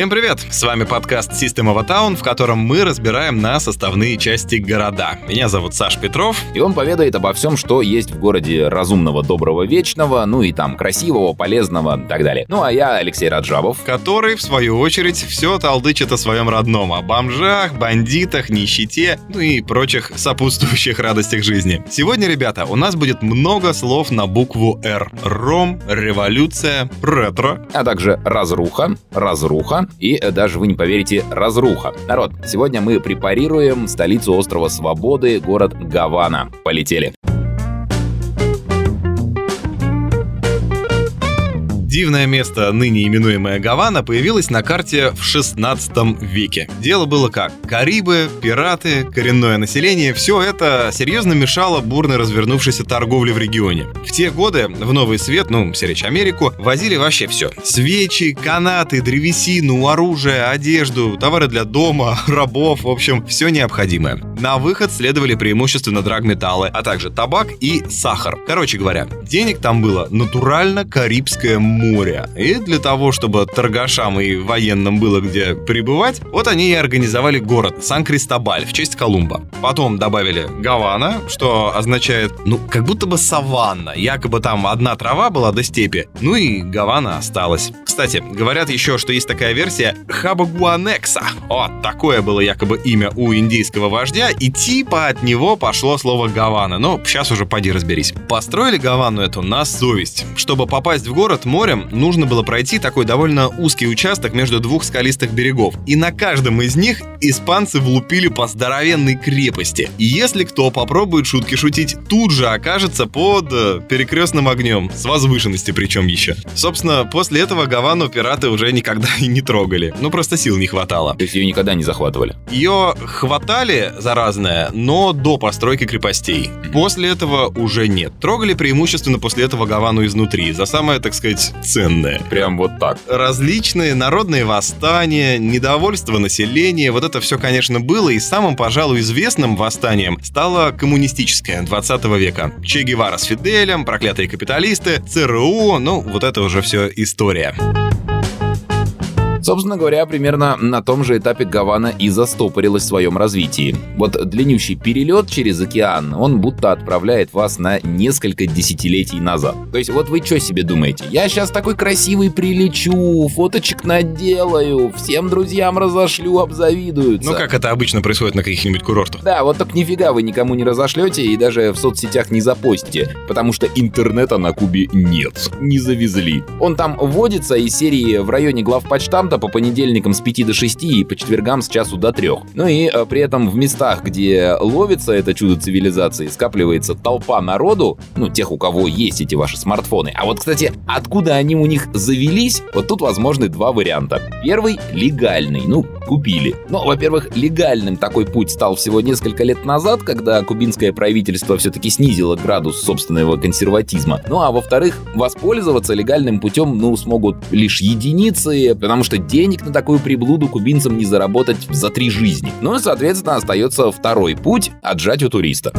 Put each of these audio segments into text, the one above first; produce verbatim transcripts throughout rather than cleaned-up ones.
Всем привет! С вами подкаст System of a Town, в котором мы разбираем на составные части города. Меня зовут Саша Петров. И он поведает обо всем, что есть в городе разумного, доброго, вечного, ну и там красивого, полезного и так далее. Ну а я Алексей Раджабов, который, в свою очередь, все талдычит о своем родном, о бомжах, бандитах, нищете, ну и прочих сопутствующих радостях жизни. Сегодня, ребята, у нас будет много слов на букву «Р». Ром, революция, ретро. А также разруха, разруха. И даже, вы не поверите, разруха. Народ, сегодня мы препарируем столицу острова Свободы, город Гавана. Полетели. Дивное место, ныне именуемое Гавана, появилось на карте в шестнадцатом веке. Дело было как? Карибы, пираты, коренное население — все это серьезно мешало бурно развернувшейся торговле в регионе. В те годы в Новый Свет, ну, сиречь Америку, возили вообще все. Свечи, канаты, древесину, оружие, одежду, товары для дома, рабов, в общем, все необходимое. На выход следовали преимущественно драгметаллы, а также табак и сахар. Короче говоря, денег там было натурально карибское море. моря. И для того, чтобы торгашам и военным было где пребывать, вот они и организовали город Сан-Кристобаль в честь Колумба. Потом добавили Гавана, что означает, ну, как будто бы саванна. Якобы там одна трава была до степи, ну и Гавана осталась. Кстати, говорят еще, что есть такая версия Хабагуанекса. Вот такое было якобы имя у индийского вождя, и типа от него пошло слово Гавана. Но сейчас уже поди разберись. Построили Гавану эту на совесть. Чтобы попасть в город морем, нужно было пройти такой довольно узкий участок между двух скалистых берегов. И на каждом из них испанцы влупили по здоровенной крепости. И если кто попробует шутки шутить, тут же окажется под перекрестным огнем. С возвышенности причем еще. Собственно, после этого Гавану пираты уже никогда и не трогали. Ну, просто сил не хватало. То есть ее никогда не захватывали? Ее хватали, заразное, но до постройки крепостей. После этого уже нет. Трогали преимущественно после этого Гавану изнутри. За самое, так сказать, ценное. Прям вот так. Различные народные восстания, недовольство населения, вот это все, конечно, было, и самым, пожалуй, известным восстанием стало коммунистическое двадцатого века. Че Гевара с Фиделем, проклятые капиталисты, ЦРУ, ну, вот это уже все история. Собственно говоря, примерно на том же этапе Гавана и застопорилась в своем развитии. Вот длиннющий перелет через океан, он будто отправляет вас на несколько десятилетий назад. То есть вот вы что себе думаете? Я сейчас такой красивый прилечу, фоточек наделаю, всем друзьям разошлю, обзавидуются. Ну как это обычно происходит на каких-нибудь курортах. Да, вот так нифига вы никому не разошлете и даже в соцсетях не запостите, потому что интернета на Кубе нет. Не завезли. Он там вводится из серии в районе главпочтамта по понедельникам с пяти до шести и по четвергам с часу до трёх. Ну и э, при этом в местах, где ловится это чудо цивилизации, скапливается толпа народу, ну, тех, у кого есть эти ваши смартфоны. А вот, кстати, откуда они у них завелись, вот тут возможны два варианта. Первый — легальный, ну, купили. Но, во-первых, легальным такой путь стал всего несколько лет назад, когда кубинское правительство все-таки снизило градус собственного консерватизма. Ну а во-вторых, воспользоваться легальным путем, ну, смогут лишь единицы, потому что денег на такую приблуду кубинцам не заработать за три жизни. Ну и, соответственно, остается второй путь — отжать у туриста.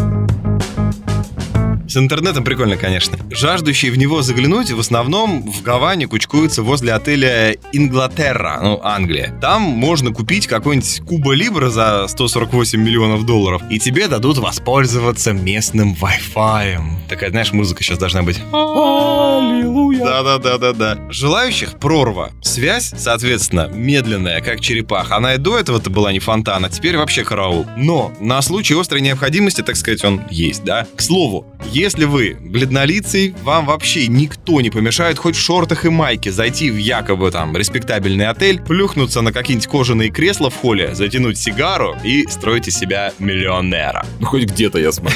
С интернетом прикольно, конечно. Жаждущие в него заглянуть в основном в Гаване кучкуются возле отеля Инглатера, ну, Англия. Там можно купить какой-нибудь Куба Либра за сто сорок восемь миллионов долларов, и тебе дадут воспользоваться местным Wi-Fi. Такая, знаешь, музыка сейчас должна быть. Аллилуйя! Да-да-да-да-да. Желающих прорва. Связь, соответственно, медленная, как черепаха. Она и до этого-то была не фонтан, а теперь вообще караул. Но на случай острой необходимости, так сказать, он есть, да? К слову, если вы бледнолицый, вам вообще никто не помешает хоть в шортах и майке зайти в якобы там респектабельный отель, плюхнуться на какие-нибудь кожаные кресла в холле, затянуть сигару и строить из себя миллионера. Ну, хоть где-то я смогу.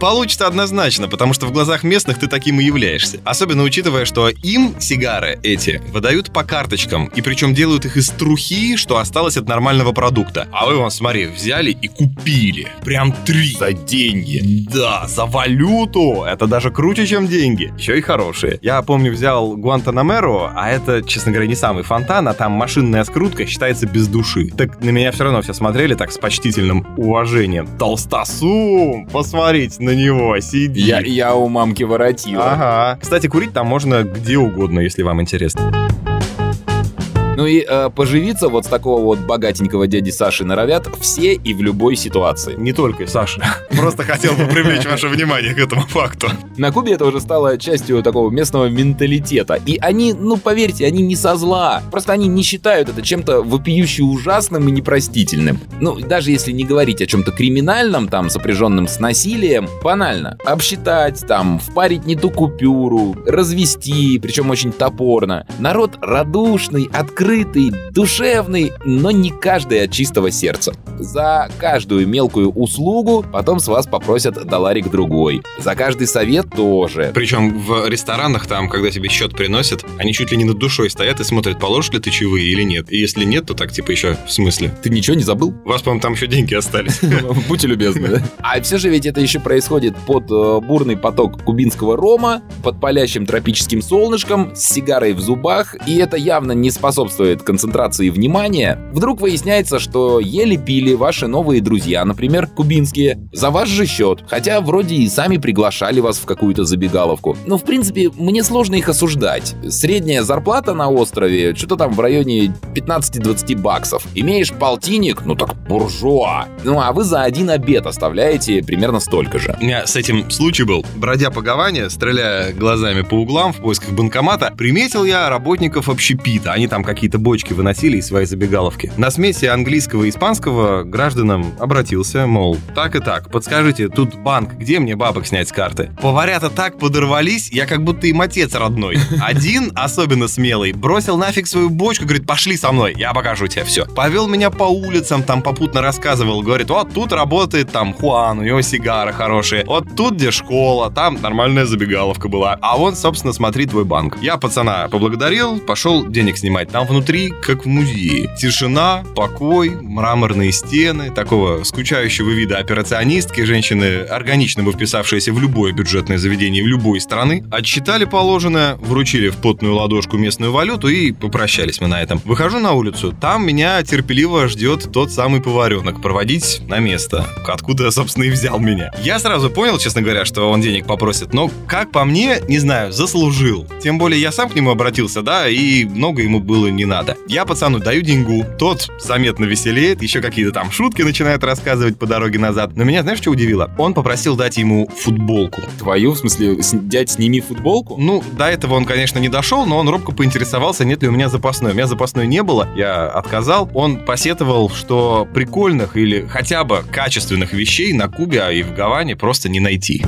Получится однозначно, потому что в глазах местных ты таким и являешься. Особенно учитывая, что им сигары эти выдают по карточкам, и причем делают их из трухи, что осталось от нормального продукта. А вы, вон, смотри, взяли и купили. Прям три. За деньги. Да, за валюту. Это даже круче, чем деньги. Еще и хорошие. Я, помню, взял Гуантанамеру, а это, честно говоря, не самый фонтан, а там машинная скрутка считается без души. Так на меня все равно все смотрели так с почтительным уважением. Толстосум! Посмотрите на него, сиди. Я, я у мамки воротила. Ага. Кстати, курить там можно где угодно, если вам интересно. Ну и э, поживиться вот с такого вот богатенького дяди Саши норовят все и в любой ситуации. Не только Саша. Просто хотел бы привлечь ваше внимание к этому факту. На Кубе это уже стало частью такого местного менталитета. И они, ну поверьте, они не со зла. Просто они не считают это чем-то вопиюще ужасным и непростительным. Ну, даже если не говорить о чем-то криминальном, там, сопряженном с насилием, банально. Обсчитать, там, впарить не ту купюру, развести, причем очень топорно. Народ радушный, открытый, душевный, но не каждый от чистого сердца. За каждую мелкую услугу потом с вас попросят доларик другой. За каждый совет тоже. Причем в ресторанах там, когда тебе счет приносят, они чуть ли не над душой стоят и смотрят, положишь ли ты чаевые или нет. И если нет, то так типа еще в смысле. Ты ничего не забыл? У вас, по-моему, там еще деньги остались. Будьте любезны, да? А все же ведь это еще происходит под бурный поток кубинского рома, под палящим тропическим солнышком, с сигарой в зубах, и это явно не способствует концентрации внимания. Вдруг выясняется, что ели пили ваши новые друзья, например, кубинские, за ваш же счет, хотя вроде и сами приглашали вас в какую-то забегаловку. Но, в принципе, мне сложно их осуждать. Средняя зарплата на острове что-то там в районе пятнадцать-двадцать баксов. Имеешь полтинник, ну так буржуа. Ну а вы за один обед оставляете примерно столько же. У меня с этим случай был. Бродя по Гаване, стреляя глазами по углам в поисках банкомата, приметил я работников общепита. Они там какие-то бочки выносили из своей забегаловки. На смеси английского и испанского к гражданам обратился, мол, так и так, подскажите, тут банк, где мне бабок снять с карты? Поварята так подорвались, я как будто им отец родной. Один, особенно смелый, бросил нафиг свою бочку, говорит, пошли со мной, я покажу тебе все. Повел меня по улицам, там попутно рассказывал, говорит, вот тут работает там Хуан, у него сигары хорошие, вот тут где школа, там нормальная забегаловка была, а вон, собственно, смотри твой банк. Я пацана поблагодарил, пошел денег снимать, там внутри, как в музее, тишина, покой, мраморные стены, такого скучающего вида операционистки, женщины, органично бы вписавшиеся в любое бюджетное заведение в любой страны, отсчитали положенное, вручили в потную ладошку местную валюту и попрощались мы на этом. Выхожу на улицу, там меня терпеливо ждет тот самый поваренок, проводить на место, откуда, собственно, и взял меня. Я сразу понял, честно говоря, что он денег попросит, но, как по мне, не знаю, заслужил. Тем более я сам к нему обратился, да, и много ему было не надо. Я пацану даю деньгу, тот заметно веселеет, еще какие-то там шутки начинают рассказывать по дороге назад. Но меня, знаешь, что удивило? Он попросил дать ему футболку. Твою, в смысле, дядь, сними футболку? Ну, до этого он, конечно, не дошел, но он робко поинтересовался, нет ли у меня запасной. У меня запасной не было, я отказал. Он посетовал, что прикольных или хотя бы качественных вещей на Кубе, а и в Гаване просто не найти.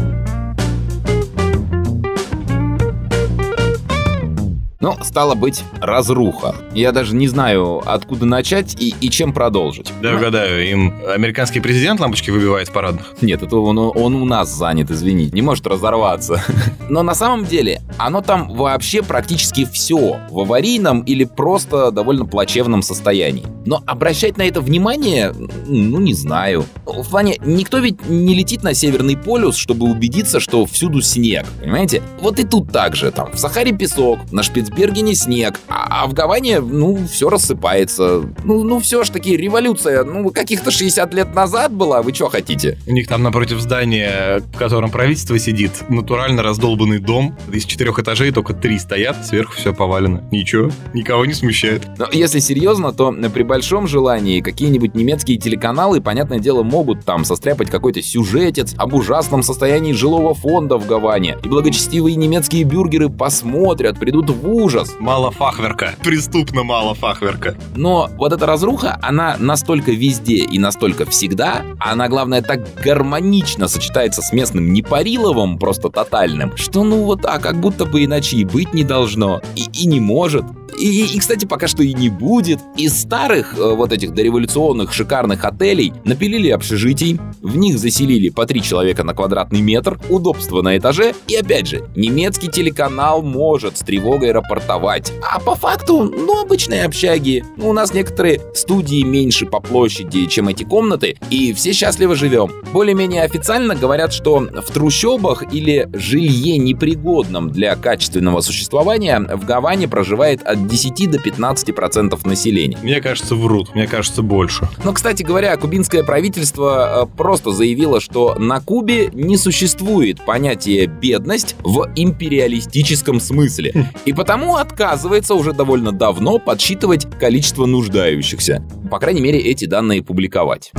Ну, стало быть, разруха. Я даже не знаю, откуда начать и, и чем продолжить. Да, угадаю, им американский президент лампочки выбивает в парадных? Нет, это он, он у нас занят, извините, не может разорваться. Но на самом деле, оно там вообще практически все в аварийном или просто довольно плачевном состоянии. Но обращать на это внимание, ну, не знаю. В плане, никто ведь не летит на Северный полюс, чтобы убедиться, что всюду снег, понимаете? Вот и тут так же, там, в Сахаре песок, на Шпицбергене В Бергене снег, а, а в Гаване, ну, все рассыпается. Ну, ну все ж таки, революция, ну, каких-то шестьдесят лет назад была, вы что хотите? У них там напротив здания, в котором правительство сидит, натурально раздолбанный дом. Из четырех этажей только три стоят, сверху все повалено. Ничего, никого не смущает. Но если серьезно, то при большом желании какие-нибудь немецкие телеканалы, понятное дело, могут там состряпать какой-то сюжетец об ужасном состоянии жилого фонда в Гаване. И благочестивые немецкие бюргеры посмотрят, придут в ужас. Мало фахверка. Преступно мало фахверка. Но вот эта разруха, она настолько везде и настолько всегда, она, главное, так гармонично сочетается с местным непариловым, просто тотальным, что ну вот, а как будто бы иначе и быть не должно. И, и не может. И, и, кстати, пока что и не будет. Из старых э, вот этих дореволюционных шикарных отелей напилили общежитий, в них заселили по три человека на квадратный метр, удобство на этаже, и опять же, немецкий телеканал может с тревогой рапортовать. А по факту, ну, обычные общаги. Ну, у нас некоторые студии меньше по площади, чем эти комнаты, и все счастливо живем. Более-менее официально говорят, что в трущобах или жилье непригодном для качественного существования в Гаване проживает один от десяти до пятнадцати процентов населения. Мне кажется, врут. Мне кажется, больше. Но, кстати говоря, кубинское правительство просто заявило, что на Кубе не существует понятия «бедность» в империалистическом смысле. И потому отказывается уже довольно давно подсчитывать количество нуждающихся. По крайней мере, эти данные публиковать.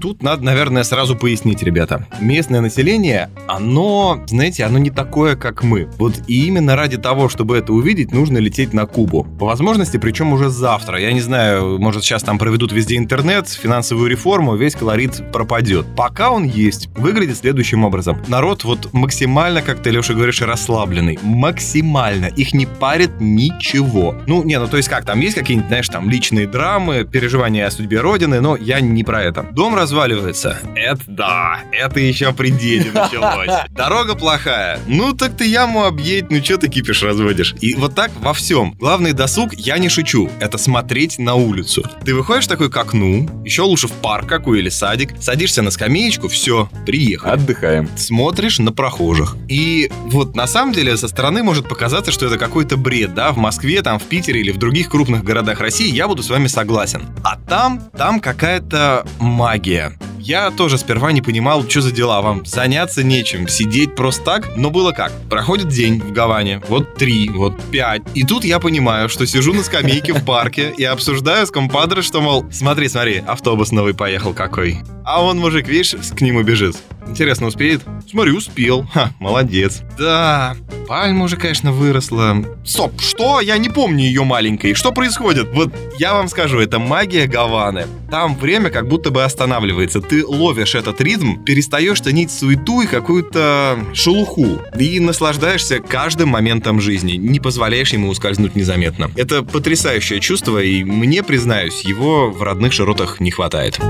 Тут надо, наверное, сразу пояснить, ребята. Местное население, оно, знаете, оно не такое, как мы. Вот и именно ради того, чтобы это увидеть, нужно лететь на Кубу. По возможности, причем уже завтра. Я не знаю, может, сейчас там проведут везде интернет, финансовую реформу, весь колорит пропадет. Пока он есть, выглядит следующим образом. Народ вот максимально, как ты, Леша, говоришь, расслабленный. Максимально. Их не парит ничего. Ну, не, ну то есть как, там есть какие-нибудь, знаешь, там личные драмы, переживания о судьбе Родины, но я не про это. Дом раз разваливается. Это да, это еще при деде началось. Дорога плохая. Ну так ты яму объедь, ну че ты кипиш разводишь? И вот так во всем. Главный досуг, я не шучу, это смотреть на улицу. Ты выходишь такой к окну, еще лучше в парк какой или садик, садишься на скамеечку, все, приехали. Отдыхаем. Смотришь на прохожих. И вот на самом деле со стороны может показаться, что это какой-то бред, да, в Москве, там в Питере или в других крупных городах России, я буду с вами согласен. А там, там какая-то магия. Я тоже сперва не понимал, что за дела вам. Заняться нечем, сидеть просто так. Но было как, проходит день в Гаване. Вот три, вот пять. И тут я понимаю, что сижу на скамейке в парке и обсуждаю с компадре, что, мол, смотри, смотри, автобус новый поехал какой. А он, мужик, видишь, к нему бежит. Интересно, успеет? Смотри, успел. Ха, молодец. Да, пальма уже, конечно, выросла. Стоп, что? Я не помню ее маленькой. Что происходит? Вот я вам скажу, это магия Гаваны. Там время как будто бы останавливается. Ты ловишь этот ритм, перестаешь ценить суету и какую-то шелуху. И наслаждаешься каждым моментом жизни. Не позволяешь ему ускользнуть незаметно. Это потрясающее чувство, и мне, признаюсь, его в родных широтах не хватает.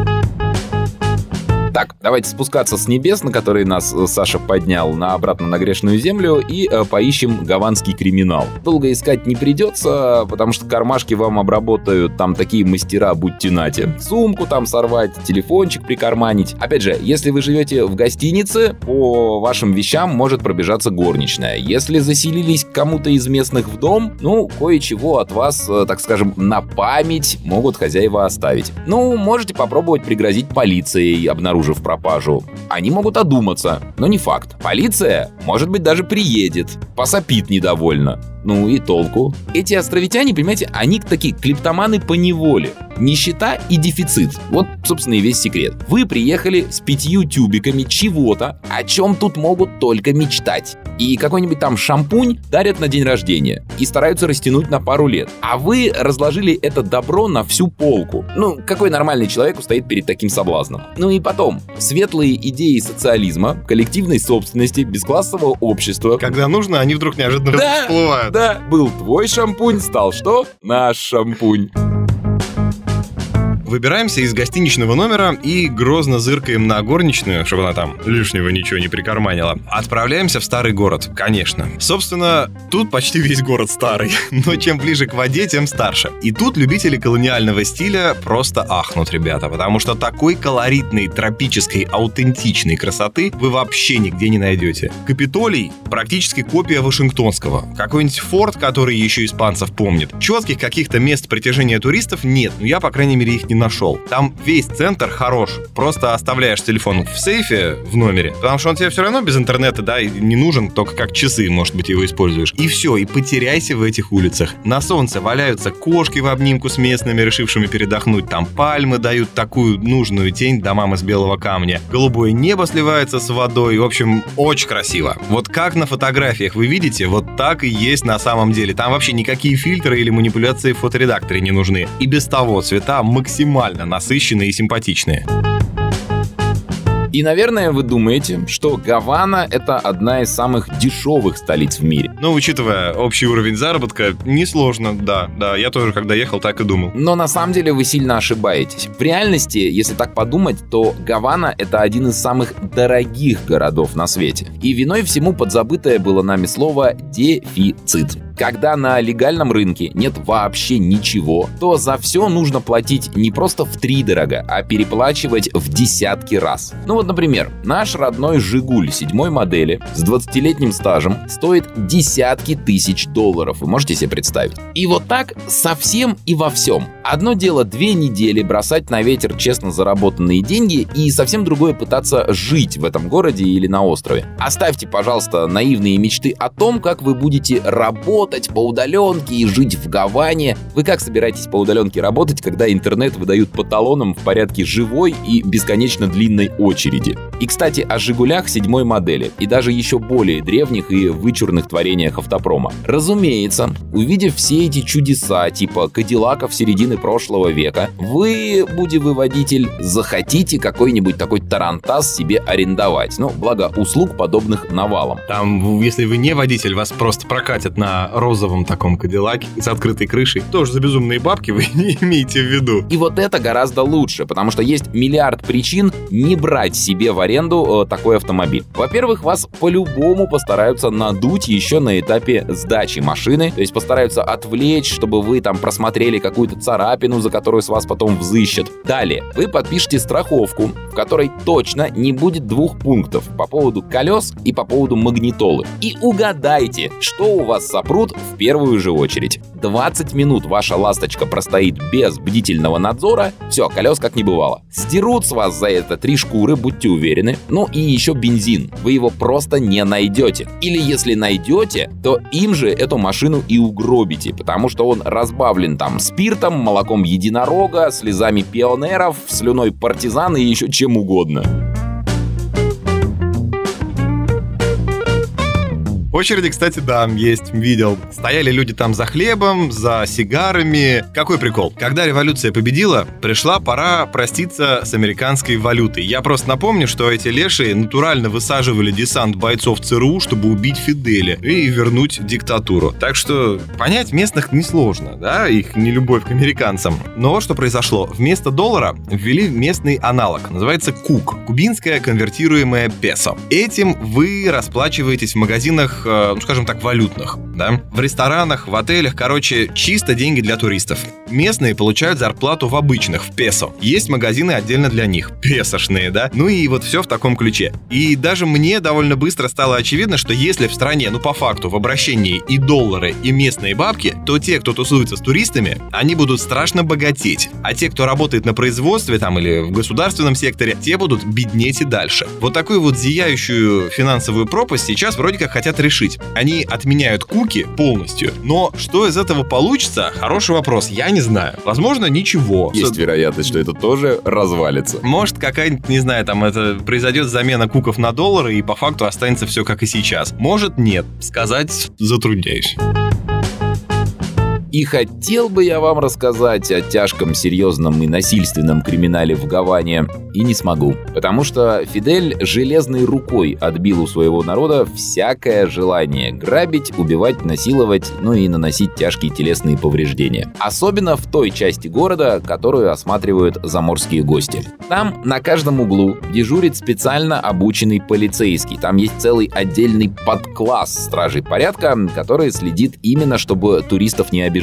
Так, давайте спускаться с небес, на которые нас Саша поднял, на обратно на грешную землю, и э, поищем гаванский криминал. Долго искать не придется, потому что кармашки вам обработают там такие мастера, будьте нате. Сумку там сорвать, телефончик прикарманить. Опять же, если вы живете в гостинице, по вашим вещам может пробежаться горничная. Если заселились к кому-то из местных в дом, ну, кое-чего от вас, э, так скажем, на память могут хозяева оставить. Ну, можете попробовать пригрозить полицией, обнаружить в пропажу. Они могут одуматься, но не факт. Полиция, может быть, даже приедет, посопит недовольно. Ну и толку. Эти островитяне, понимаете, они такие клептоманы поневоле. Нищета и дефицит. Вот, собственно, и весь секрет. Вы приехали с пятью тюбиками чего-то, о чем тут могут только мечтать. И какой-нибудь там шампунь дарят на день рождения и стараются растянуть на пару лет. А вы разложили это добро на всю полку. Ну, какой нормальный человек устоит перед таким соблазном? Ну и потом, светлые идеи социализма, коллективной собственности, бесклассового общества. Когда нужно, они вдруг неожиданно да, всплывают. Да, был твой шампунь, стал что? Наш шампунь. Выбираемся из гостиничного номера и грозно зыркаем на горничную, чтобы она там лишнего ничего не прикарманила. Отправляемся в старый город, конечно. Собственно, тут почти весь город старый, но чем ближе к воде, тем старше. И тут любители колониального стиля просто ахнут, ребята, потому что такой колоритной, тропической, аутентичной красоты вы вообще нигде не найдете. Капитолий — практически копия Вашингтонского. Какой-нибудь форт, который еще испанцев помнит. Четких каких-то мест притяжения туристов нет, но я, по крайней мере, их не нашел. Там весь центр хорош. Просто оставляешь телефон в сейфе в номере, потому что он тебе все равно без интернета, да, и не нужен, только как часы, может быть, его используешь. И все, и потеряйся в этих улицах. На солнце валяются кошки в обнимку с местными, решившими передохнуть. Там пальмы дают такую нужную тень домам из белого камня. Голубое небо сливается с водой. В общем, очень красиво. Вот как на фотографиях вы видите, вот так и есть на самом деле. Там вообще никакие фильтры или манипуляции в фоторедакторе не нужны. И без того цвета максимально насыщенные и симпатичные. И, наверное, вы думаете, что Гавана — это одна из самых дешевых столиц в мире. Ну, учитывая общий уровень заработка, несложно, да, да, я тоже, когда ехал, так и думал. Но на самом деле вы сильно ошибаетесь. В реальности, если так подумать, то Гавана — это один из самых дорогих городов на свете. И виной всему подзабытое было нами слово «дефицит». Когда на легальном рынке нет вообще ничего, то за все нужно платить не просто втридорога, а переплачивать в десятки раз. Ну вот, например, наш родной «Жигуль» седьмой модели с двадцатилетним стажем стоит десятки тысяч долларов, вы можете себе представить. И вот так совсем и во всем. Одно дело две недели бросать на ветер честно заработанные деньги, и совсем другое пытаться жить в этом городе или на острове. Оставьте, пожалуйста, наивные мечты о том, как вы будете работать по удаленке и жить в Гаване. Вы как собираетесь по удаленке работать, когда интернет выдают по талонам в порядке живой и бесконечно длинной очереди? И, кстати, о «Жигулях» седьмой модели и даже еще более древних и вычурных творениях автопрома. Разумеется, увидев все эти чудеса типа кадиллаков середины прошлого века, вы, будь вы водитель, захотите какой-нибудь такой тарантас себе арендовать. Ну, благо, услуг подобных навалом. Там, если вы не водитель, вас просто прокатят на розовом таком кадиллаке с открытой крышей. Тоже за безумные бабки, вы не имеете в виду. И вот это гораздо лучше, потому что есть миллиард причин не брать себе в аренду э, такой автомобиль. Во-первых, вас по-любому постараются надуть еще на этапе сдачи машины, то есть постараются отвлечь, чтобы вы там просмотрели какую-то царапину, за которую с вас потом взыщет. Далее, вы подпишете страховку, в которой точно не будет двух пунктов по поводу колес и по поводу магнитолы. И угадайте, что у вас сопрут в первую же очередь. двадцать минут ваша ласточка простоит без бдительного надзора, все, колес как не бывало. Сдерут с вас за это три шкуры, будьте уверены, ну и еще бензин. Вы его просто не найдете. Или если найдете, то им же эту машину и угробите, потому что он разбавлен там спиртом, молоком единорога, слезами пионеров, слюной партизана и еще чем угодно. Очереди, кстати, да, есть, видел. Стояли люди там за хлебом, за сигарами. Какой прикол? Когда революция победила, пришла пора проститься с американской валютой. Я просто напомню, что эти лешие натурально высаживали десант бойцов ЦРУ, чтобы убить Фиделя и вернуть диктатуру. Так что понять местных несложно, да, их нелюбовь к американцам. Но вот что произошло. Вместо доллара ввели местный аналог. Называется кук. Кубинская конвертируемая песо. Этим вы расплачиваетесь в магазинах, ну, скажем так, валютных, да? В ресторанах, в отелях, короче, чисто деньги для туристов. Местные получают зарплату в обычных, в песо. Есть магазины отдельно для них, песошные, да? Ну и вот все в таком ключе. И даже мне довольно быстро стало очевидно, что если в стране, ну по факту, в обращении и доллары, и местные бабки, то те, кто тусуется с туристами, они будут страшно богатеть. А те, кто работает на производстве там или в государственном секторе, те будут беднеть и дальше. Вот такую вот зияющую финансовую пропасть сейчас вроде как хотят решить. Они отменяют куки полностью, но что из этого получится? Хороший вопрос, я не знаю. Возможно, ничего. Есть С... вероятность, что это тоже развалится. Может, какая-нибудь, не знаю, там это произойдет замена куков на доллары, и по факту останется все как и сейчас. Может, нет. Сказать затрудняюсь. И хотел бы я вам рассказать о тяжком, серьезном и насильственном криминале в Гаване, и не смогу. Потому что Фидель железной рукой отбил у своего народа всякое желание грабить, убивать, насиловать, ну и наносить тяжкие телесные повреждения. Особенно в той части города, которую осматривают заморские гости. Там на каждом углу дежурит специально обученный полицейский. Там есть целый отдельный подкласс стражей порядка, который следит именно, чтобы туристов не обижали.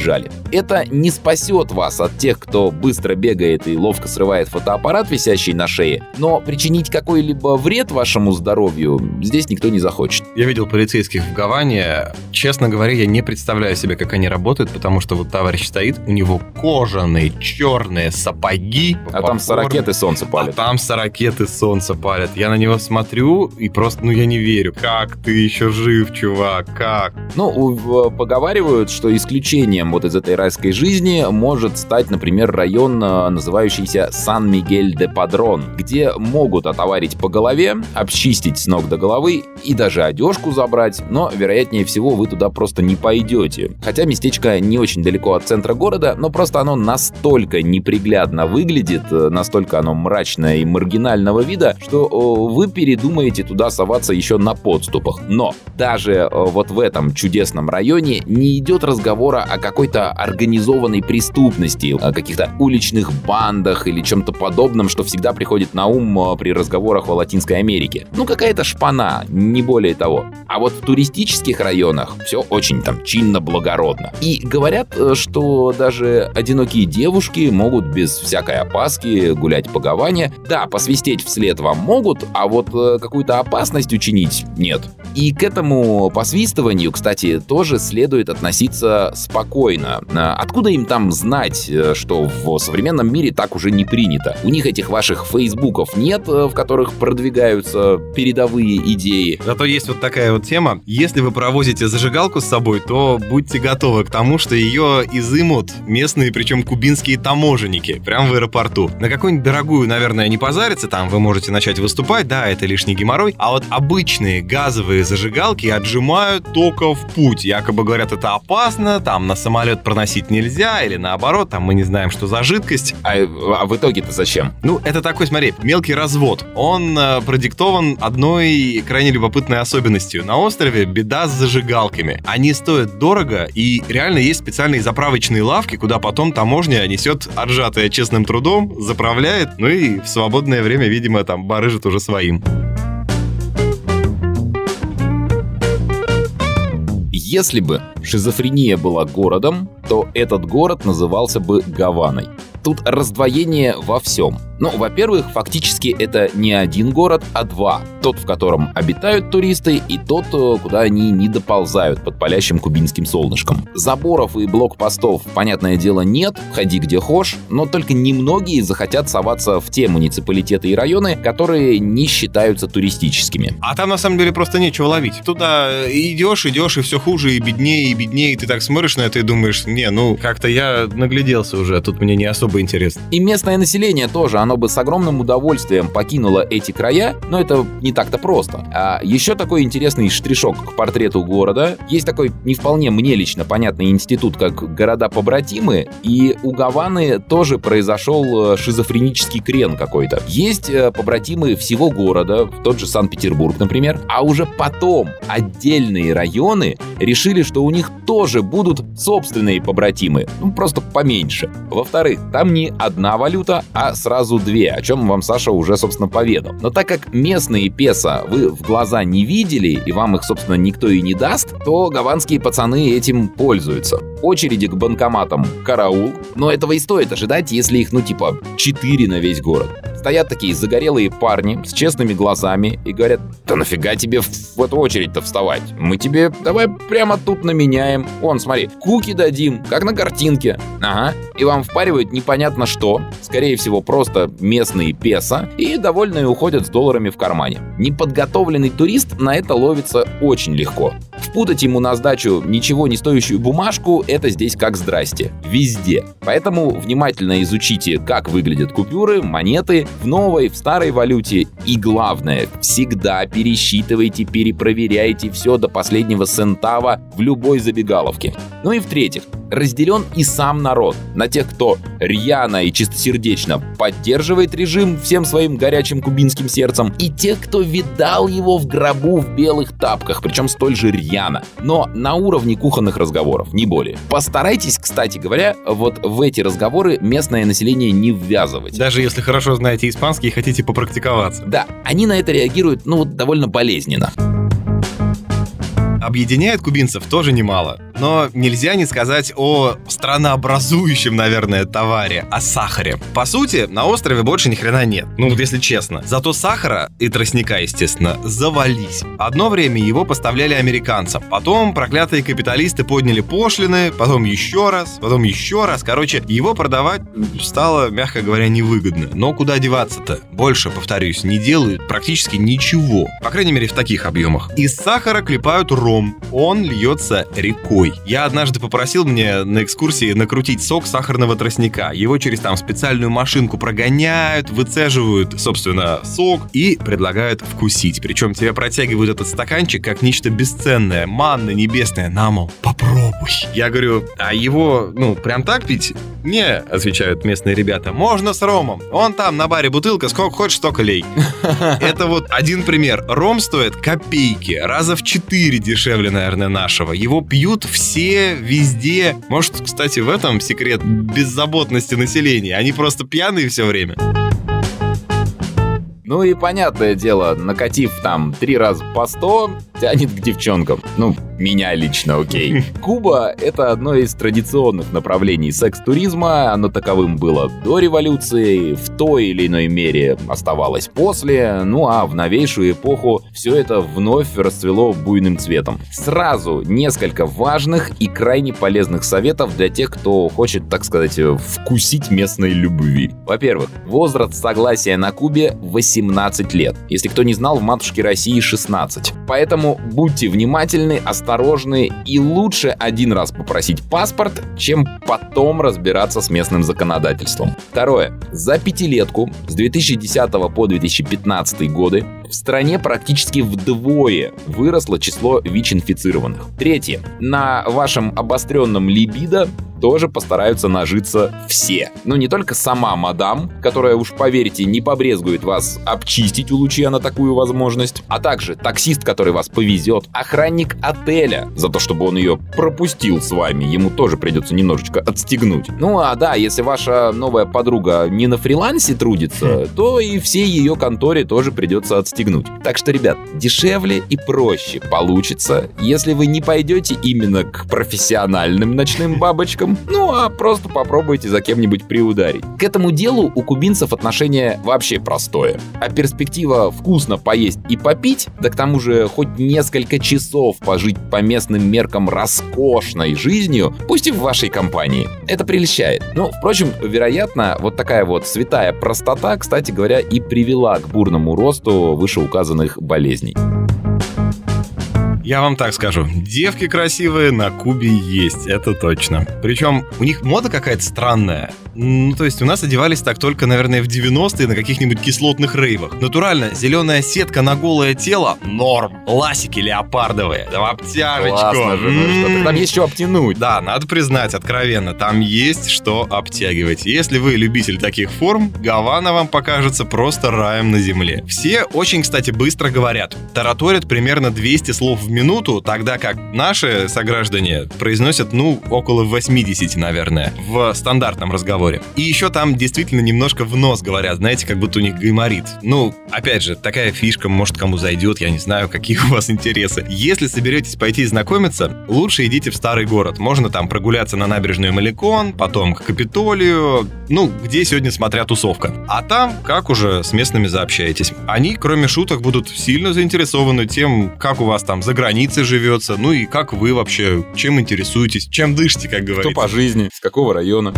Это не спасет вас от тех, кто быстро бегает и ловко срывает фотоаппарат, висящий на шее, но причинить какой-либо вред вашему здоровью здесь никто не захочет. Я видел полицейских в Гаване. Честно говоря, я не представляю себе, как они работают, потому что вот товарищ стоит, у него кожаные черные сапоги. А там с ракеты солнце палит. А там с ракеты солнце палит. Я на него смотрю и просто, ну я не верю. Как ты еще жив, чувак, как? Ну, поговаривают, что исключение вот из этой райской жизни может стать, например, район, называющийся Сан-Мигель-де-Падрон, где могут отоварить по голове, обчистить с ног до головы и даже одежку забрать, но, вероятнее всего, вы туда просто не пойдете. Хотя местечко не очень далеко от центра города, но просто оно настолько неприглядно выглядит, настолько оно мрачное и маргинального вида, что вы передумаете туда соваться еще на подступах. Но даже вот в этом чудесном районе не идет разговора о каком какой-то организованной преступности, о каких-то уличных бандах или чем-то подобном, что всегда приходит на ум при разговорах о Латинской Америке. Ну, какая-то шпана, не более того. А вот в туристических районах все очень там чинно, благородно. И говорят, что даже одинокие девушки могут без всякой опаски гулять по Гаване. Да, посвистеть вслед вам могут, а вот какую-то опасность учинить нет. И к этому посвистыванию, кстати, тоже следует относиться спокойно. Откуда им там знать, что в современном мире так уже не принято? У них этих ваших фейсбуков нет, в которых продвигаются передовые идеи. Зато есть вот такая вот тема. Если вы провозите зажигалку с собой, то будьте готовы к тому, что ее изымут местные, причем кубинские таможенники, прямо в аэропорту. На какую-нибудь дорогую, наверное, не позарится, там вы можете начать выступать, да, это лишний геморрой. А вот обычные газовые зажигалки отжимают только в путь. Якобы говорят, это опасно, там на самолет проносить нельзя, или наоборот, там мы не знаем, что за жидкость. А, а в итоге-то зачем? Ну, это такой, смотри, мелкий развод. Он э, продиктован одной крайне любопытной особенностью. На острове беда с зажигалками. Они стоят дорого, и реально есть специальные заправочные лавки, куда потом таможня несет отжатое честным трудом, заправляет, ну и в свободное время, видимо, там барыжит уже своим. Если бы шизофрения была городом, то этот город назывался бы Гаваной. Тут раздвоение во всем. Ну, во-первых, фактически это не один город, а два. Тот, в котором обитают туристы, и тот, куда они не доползают под палящим кубинским солнышком. Заборов и блокпостов, понятное дело, нет, ходи где хошь, но только немногие захотят соваться в те муниципалитеты и районы, которые не считаются туристическими. А там на самом деле просто нечего ловить. Туда идешь, идешь, и все хуже, и беднее, и беднее, и ты так смотришь на это и думаешь, не, ну, как-то я нагляделся уже, тут мне не особо интересно. И местное население тоже, оно бы с огромным удовольствием покинуло эти края, но это не так-то просто. А еще такой интересный штришок к портрету города. Есть такой не вполне мне лично понятный институт, как города-побратимы, и у Гаваны тоже произошел шизофренический крен какой-то. Есть побратимы всего города, тот же Санкт-Петербург, например, а уже потом отдельные районы решили, что у них тоже будут собственные побратимы, ну, просто поменьше. Во-вторых, там не одна валюта, а сразу две, о чем вам Саша уже, собственно, поведал. Но так как местные песо вы в глаза не видели, и вам их, собственно, никто и не даст, то гаванские пацаны этим пользуются. Очереди к банкоматам караул, но этого и стоит ожидать, если их, ну, типа, четыре на весь город. Стоят такие загорелые парни с честными глазами и говорят, да нафига тебе в, в эту очередь-то вставать? Мы тебе давай прямо тут наменяем. Вон, смотри, куки дадим, как на картинке. Ага. И вам впаривают непонятно что. Скорее всего, просто местные песо. И довольные уходят с долларами в кармане. Неподготовленный турист на это ловится очень легко. Впутать ему на сдачу ничего не стоящую бумажку — это здесь как здрасте. Везде. Поэтому внимательно изучите, как выглядят купюры, монеты в новой, в старой валюте. И главное, всегда пересчитывайте, перепроверяйте все до последнего сентава в любой забегаловке. Ну и в-третьих, разделен и сам народ на тех, кто рьяно и чистосердечно поддерживает режим всем своим горячим кубинским сердцем, и тех, кто видал его в гробу в белых тапках, причем столь же рьяно, но на уровне кухонных разговоров, не более. Постарайтесь, кстати говоря, вот в эти разговоры местное население не ввязывать. Даже если хорошо знаете испанский и хотите попрактиковаться. Да, они на это реагируют, ну вот, довольно болезненно. Объединяет кубинцев тоже немало. Но нельзя не сказать о странообразующем, наверное, товаре, о сахаре. По сути, на острове больше ни хрена нет. Ну вот если честно. Зато сахара и тростника, естественно, завались. Одно время его поставляли американцам. Потом проклятые капиталисты подняли пошлины, потом еще раз, потом еще раз. Короче, его продавать стало, мягко говоря, невыгодно. Но куда деваться-то? Больше, повторюсь, не делают практически ничего. По крайней мере, в таких объемах. Из сахара клепают ром. Он льется рекой. Я однажды попросил мне на экскурсии накрутить сок сахарного тростника. Его через там специальную машинку прогоняют, выцеживают, собственно, сок и предлагают вкусить. Причем тебе протягивают этот стаканчик как нечто бесценное, манна небесная. На, мол, попробуй. Я говорю, а его, ну, прям так пить? Не, отвечают местные ребята, можно с ромом. Вон там на баре бутылка, сколько хочешь, столько лей. Это вот один пример. Ром стоит копейки, раза в четыре дешевле, наверное, нашего. Его пьют в все, везде. Может, кстати, в этом секрет беззаботности населения. Они просто пьяные все время. Ну и понятное дело, накатив там три раза по сто, тянет к девчонкам. Ну, меня лично, окей. Куба — это одно из традиционных направлений секс-туризма. Оно таковым было до революции, в той или иной мере оставалось после. Ну а в новейшую эпоху все это вновь расцвело буйным цветом. Сразу несколько важных и крайне полезных советов для тех, кто хочет, так сказать, вкусить местной любви. Во-первых, возраст согласия на Кубе — восемнадцать лет. Если кто не знал, в матушке России шестнадцать. Поэтому будьте внимательны, осторожны и лучше один раз попросить паспорт, чем потом разбираться с местным законодательством. Второе. За пятилетку с две тысячи десятого по две тысячи пятнадцатый годы в стране практически вдвое выросло число ВИЧ-инфицированных. Третье. На вашем обостренном либидо тоже постараются нажиться все. Но не только сама мадам, которая, уж поверьте, не побрезгует вас обчистить, улучив она такую возможность, а также таксист, который вас повезет, охранник отеля, за то, чтобы он ее пропустил с вами, ему тоже придется немножечко отстегнуть. Ну а да, если ваша новая подруга не на фрилансе трудится, то и всей ее конторе тоже придется отстегнуть. Так что, ребят, дешевле и проще получится, если вы не пойдете именно к профессиональным ночным бабочкам, ну, а просто попробуйте за кем-нибудь приударить. К этому делу у кубинцев отношение вообще простое. А перспектива вкусно поесть и попить, да к тому же хоть несколько часов пожить по местным меркам роскошной жизнью, пусть и в вашей компании, это прельщает. Ну, впрочем, вероятно, вот такая вот святая простота, кстати говоря, и привела к бурному росту вышеуказанных болезней. Я вам так скажу, девки красивые на Кубе есть, это точно. Причем у них мода какая-то странная. Ну, то есть у нас одевались так только, наверное, в девяностые на каких-нибудь кислотных рейвах. Натурально, зеленая сетка на голое тело — норм. Ласики леопардовые, да в обтяжечку. Классно же, ну что-то. Там есть что обтянуть. Да, надо признать, откровенно, там есть что обтягивать. Если вы любитель таких форм, Гавана вам покажется просто раем на земле. Все очень, кстати, быстро говорят. Тараторят примерно двести слов в минуту, тогда как наши сограждане произносят, ну, около восемьдесят, наверное, в стандартном разговоре. И еще там действительно немножко в нос говорят, знаете, как будто у них гайморит. Ну, опять же, такая фишка, может, кому зайдет, я не знаю, какие у вас интересы. Если соберетесь пойти знакомиться, лучше идите в старый город. Можно там прогуляться на набережную Малекон, потом к Капитолию, ну, где сегодня смотря тусовка. А там, как уже с местными заобщаетесь. Они, кроме шуток, будут сильно заинтересованы тем, как у вас там за границей живется, ну и как вы вообще, чем интересуетесь, чем дышите, как говорится. Кто по жизни, с какого района.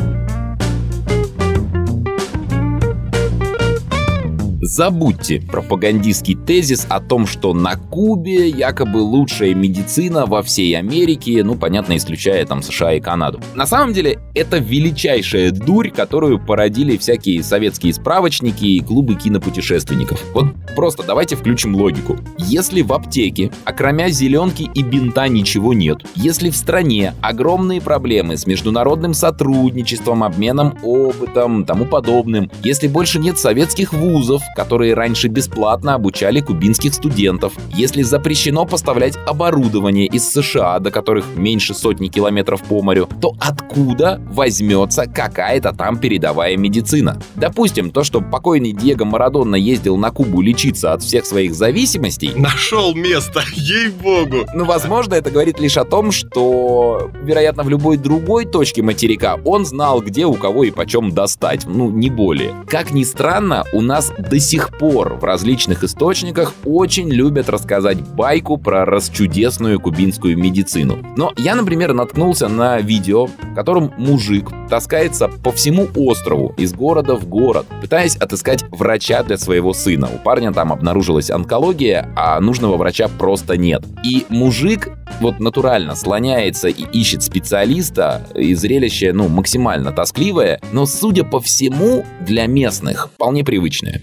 Забудьте пропагандистский тезис о том, что на Кубе якобы лучшая медицина во всей Америке, ну, понятно, исключая там США и Канаду. На самом деле, это величайшая дурь, которую породили всякие советские справочники и клубы кинопутешественников. Вот просто давайте включим логику. Если в аптеке, окромя зеленки и бинта, ничего нет, если в стране огромные проблемы с международным сотрудничеством, обменом опытом, тому подобным, если больше нет советских вузов, которые раньше бесплатно обучали кубинских студентов, если запрещено поставлять оборудование из США, до которых меньше сотни километров по морю, то откуда возьмется какая-то там передовая медицина? Допустим, то, что покойный Диего Марадона ездил на Кубу лечиться от всех своих зависимостей... Нашел место, ей-богу! Ну, возможно, это говорит лишь о том, что, вероятно, в любой другой точке материка он знал, где у кого и почем достать, ну, не более. Как ни странно, у нас до сих пор в различных источниках очень любят рассказать байку про расчудесную кубинскую медицину. Но я, например, наткнулся на видео, в котором мужик таскается по всему острову из города в город, пытаясь отыскать врача для своего сына. У парня там обнаружилась онкология, а нужного врача просто нет. И мужик вот натурально слоняется и ищет специалиста, и зрелище, ну, максимально тоскливое, но, судя по всему, для местных вполне привычное.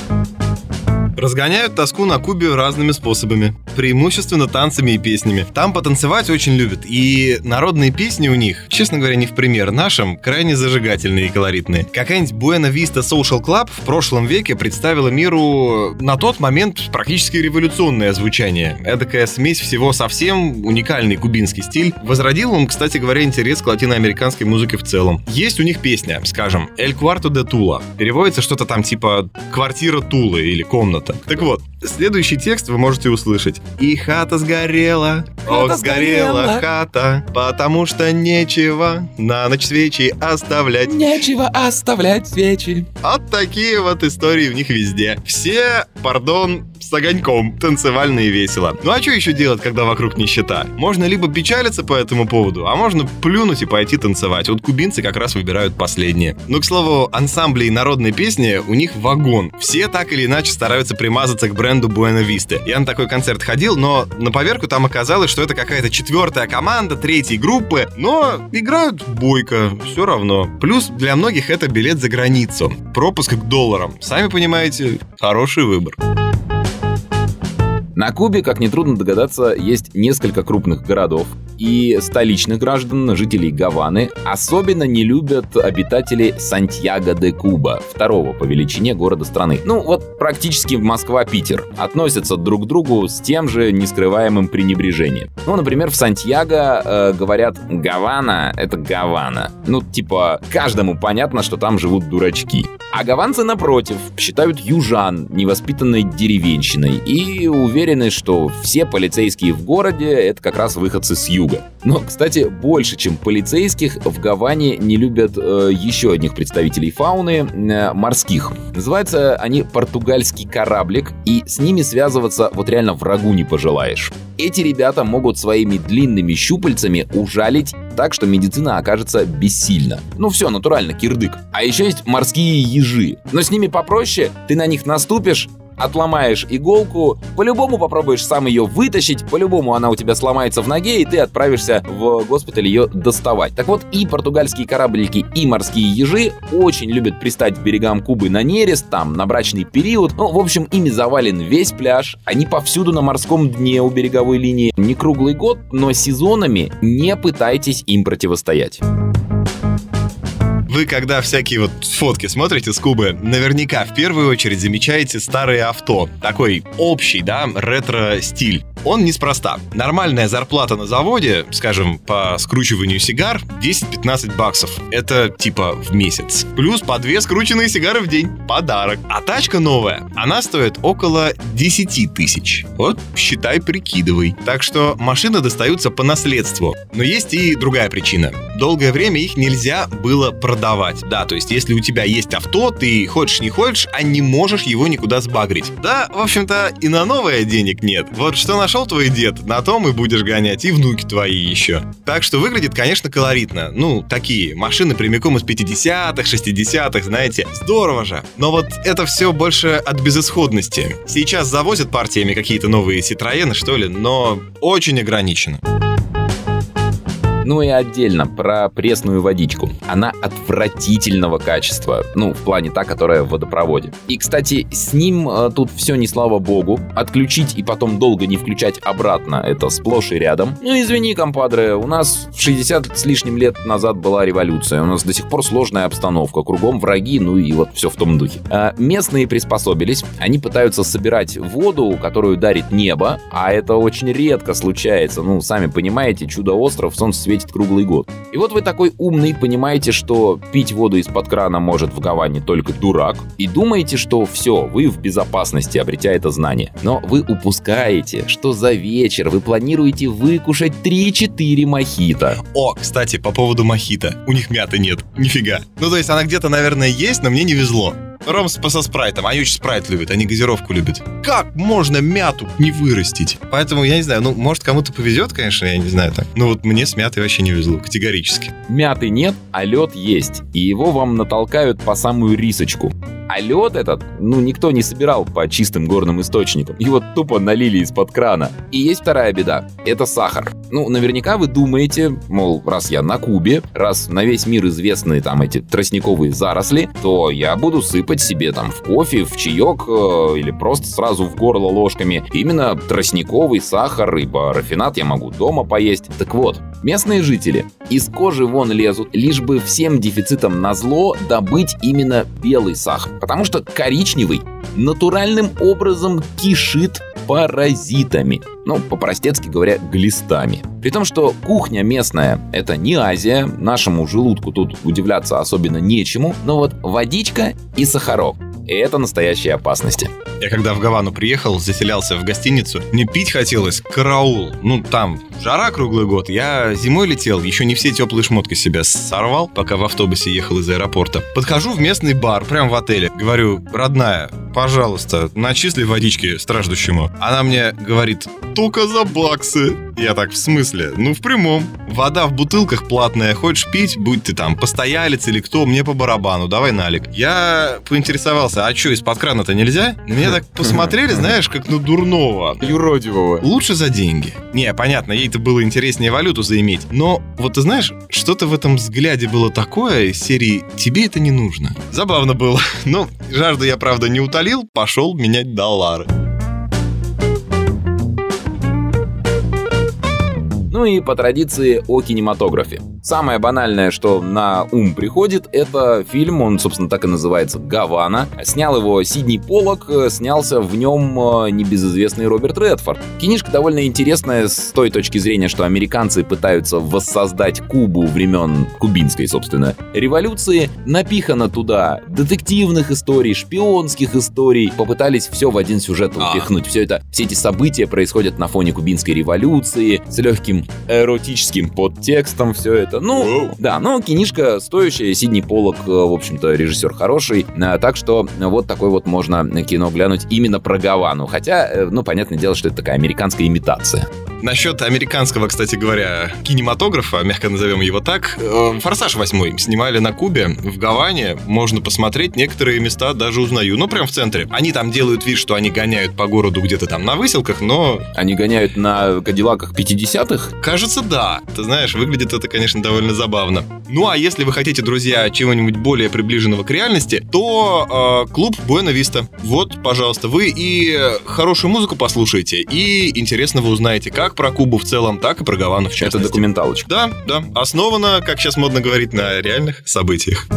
Разгоняют тоску на Кубе разными способами, преимущественно танцами и песнями. Там потанцевать очень любят, и народные песни у них, честно говоря, не в пример нашим, крайне зажигательные и колоритные. Какая-нибудь Buena Vista Social Club в прошлом веке представила миру на тот момент практически революционное звучание. Эдакая смесь всего, совсем уникальный кубинский стиль. Возродил он, кстати говоря, интерес к латиноамериканской музыке в целом. Есть у них песня, скажем, El cuarto de Tula. Переводится что-то там типа «Квартира Тулы» или «Комната». Так вот, следующий текст вы можете услышать. «И хата сгорела, ох, сгорела хата, потому что нечего на ночь свечи оставлять». Нечего оставлять свечи. Вот такие вот истории в них везде. Все, пардон, с огоньком, танцевально и весело. Ну а что еще делать, когда вокруг нищета? Можно либо печалиться по этому поводу, а можно плюнуть и пойти танцевать. Вот кубинцы как раз выбирают последнее. Но, к слову, ансамбли и народные песни у них вагон. Все так или иначе стараются примазаться к бренду Buena Vista. Я на такой концерт ходил, но на поверку там оказалось, что это какая-то четвертая команда третьей группы, но играют бойко, все равно. Плюс для многих это билет за границу. Пропуск к долларам. Сами понимаете, хороший выбор. На Кубе, как нетрудно догадаться, есть несколько крупных городов, и столичных граждан, жителей Гаваны, особенно не любят обитатели Сантьяго-де-Куба, второго по величине города страны. Ну вот практически Москва-Питер. Относятся друг к другу с тем же нескрываемым пренебрежением. Ну, например, в Сантьяго э, говорят «Гавана» — это Гавана. Ну, типа, каждому понятно, что там живут дурачки. А гаванцы, напротив, считают южан невоспитанной деревенщиной и уверены, Уверены, что все полицейские в городе — это как раз выходцы с юга. Но, кстати, больше, чем полицейских, в Гаване не любят э, еще одних представителей фауны э, — морских. Называются они «португальский кораблик», и с ними связываться вот реально врагу не пожелаешь. Эти ребята могут своими длинными щупальцами ужалить так, что медицина окажется бессильна. Ну все, натурально, кирдык. А еще есть морские ежи. Но с ними попроще, ты на них наступишь, отломаешь иголку, по-любому попробуешь сам ее вытащить, по-любому она у тебя сломается в ноге, и ты отправишься в госпиталь ее доставать. Так вот, и португальские кораблики, и морские ежи очень любят пристать к берегам Кубы на нерест, там, на брачный период. Ну, в общем, ими завален весь пляж, они повсюду на морском дне у береговой линии. Не круглый год, но сезонами не пытайтесь им противостоять. Вы, когда всякие вот фотки смотрите с Кубы, наверняка в первую очередь замечаете старые авто. Такой общий, да, ретро-стиль. Он неспроста. Нормальная зарплата на заводе, скажем, по скручиванию сигар, десять-пятнадцать баксов. Это типа в месяц. Плюс по две скрученные сигары в день. Подарок. А тачка новая, она стоит около десять тысяч. Вот, считай, прикидывай. Так что машины достаются по наследству. Но есть и другая причина. Долгое время их нельзя было продавать. Да, то есть если у тебя есть авто, ты хочешь не хочешь, а не можешь его никуда сбагрить. Да, в общем-то, и на новое денег нет. Вот что наш Нашел твой дед, на том и будешь гонять, и внуки твои еще. Так что выглядит, конечно, колоритно. Ну, такие машины прямиком из пятидесятых, шестидесятых, знаете. Здорово же. Но вот это все больше от безысходности. Сейчас завозят партиями какие-то новые Ситроены, что ли, но очень ограничено. Ну и отдельно про пресную водичку. Она отвратительного качества. Ну, в плане та, которая в водопроводе. И, кстати, с ним э, тут все не слава богу. Отключить и потом долго не включать обратно — это сплошь и рядом. Ну, извини, компадре, у нас шестьдесят с лишним лет назад была революция. У нас до сих пор сложная обстановка. Кругом враги, ну и вот все в том духе. А местные приспособились. Они пытаются собирать воду, которую дарит небо. А это очень редко случается. Ну, сами понимаете, чудо-остров, солнце светит круглый год. И вот вы такой умный, понимаете, что пить воду из-под крана может в Гаване только дурак, и думаете, что все, вы в безопасности, обретя это знание. Но вы упускаете, что за вечер вы планируете выкушать три-четыре мохито. О, кстати, по поводу мохито. У них мяты нет. Нифига. Ну, то есть она где-то, наверное, есть, но мне не везло. Ром со спрайтом, они очень спрайт любят, они газировку любят. Как можно мяту не вырастить? Поэтому, я не знаю, ну, может, кому-то повезет, конечно, я не знаю так. Но вот мне с мятой вообще не везло, категорически. Мяты нет, а лед есть, и его вам натолкают по самую рисочку. А лед этот, ну, никто не собирал по чистым горным источникам. Его тупо налили из-под крана. И есть вторая беда — это сахар. Ну, наверняка вы думаете, мол, раз я на Кубе, раз на весь мир известны там эти тростниковые заросли, то я буду сыпать себе там в кофе, в чаек э, или просто сразу в горло ложками именно тростниковый сахар, ибо рафинад я могу дома поесть. Так вот, местные жители из кожи вон лезут, лишь бы всем дефицитом назло добыть именно белый сахар, потому что коричневый натуральным образом кишит паразитами. Ну, по-простецки говоря, глистами. При том, что кухня местная — это не Азия, нашему желудку тут удивляться особенно нечему, но вот водичка и сахарок — это настоящие опасности. Я когда в Гавану приехал, заселялся в гостиницу, мне пить хотелось, караул. Ну, там жара круглый год, я зимой летел, еще не все теплые шмотки себя сорвал, пока в автобусе ехал из аэропорта. Подхожу в местный бар, прям в отеле, говорю: родная, пожалуйста, начисли водички страждущему. Она мне говорит: только за баксы. Я так: в смысле? Ну, в прямом. Вода в бутылках платная, хочешь пить, будь ты там постоялец или кто, мне по барабану, давай налик. Я поинтересовался: а что, из-под крана-то нельзя? На меня так посмотрели, знаешь, как на дурного. Юродивого. Лучше за деньги. Не, понятно, ей-то было интереснее валюту заиметь. Но вот ты знаешь, что-то в этом взгляде было такое из серии «тебе это не нужно». Забавно было. Но жажду я, правда, не утолил, пошел менять доллары. Ну и по традиции о кинематографе. Самое банальное, что на ум приходит, это фильм, он, собственно, так и называется «Гавана». Снял его Сидни Поллок, снялся в нем небезызвестный Роберт Редфорд. Кинишка довольно интересная с той точки зрения, что американцы пытаются воссоздать Кубу времен кубинской, собственно, революции. Напихано туда детективных историй, шпионских историй. Попытались все в один сюжет упихнуть. Все это, все эти события происходят на фоне кубинской революции, с легким эротическим подтекстом все это. Ну, wow. да, но кинишка стоящая, Сидни Поллок, в общем-то, режиссер хороший, так что вот такой вот можно кино глянуть именно про Гавану, хотя, ну, понятное дело, что это такая американская имитация. Насчет американского, кстати говоря, кинематографа, мягко назовем его так, «Форсаж восьмой» снимали на Кубе, в Гаване, можно посмотреть, некоторые места даже узнаю, ну, прям в центре. Они там делают вид, что они гоняют по городу где-то там на выселках, но... Они гоняют на кадиллаках пятидесятых? Кажется, да. Ты знаешь, выглядит это, конечно, довольно забавно. Ну, а если вы хотите, друзья, чего-нибудь более приближенного к реальности, то э, клуб Buena Vista. Вот, пожалуйста, вы и хорошую музыку послушаете, и интересно вы узнаете как про Кубу в целом, так и про Гавану в частности. Это документалочка. Да, да. Основана, как сейчас модно говорить, на реальных событиях.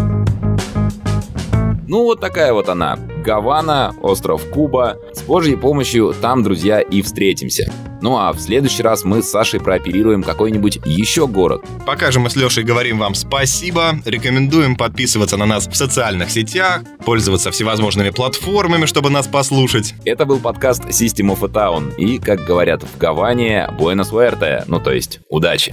Ну, вот такая вот она. Гавана, остров Куба. С Божьей помощью там, друзья, и встретимся. Ну а в следующий раз мы с Сашей прооперируем какой-нибудь еще город. Пока же мы с Лешей говорим вам спасибо. Рекомендуем подписываться на нас в социальных сетях, пользоваться всевозможными платформами, чтобы нас послушать. Это был подкаст System of a Town. И, как говорят в Гаване, Буэна Суэрте, ну то есть удачи.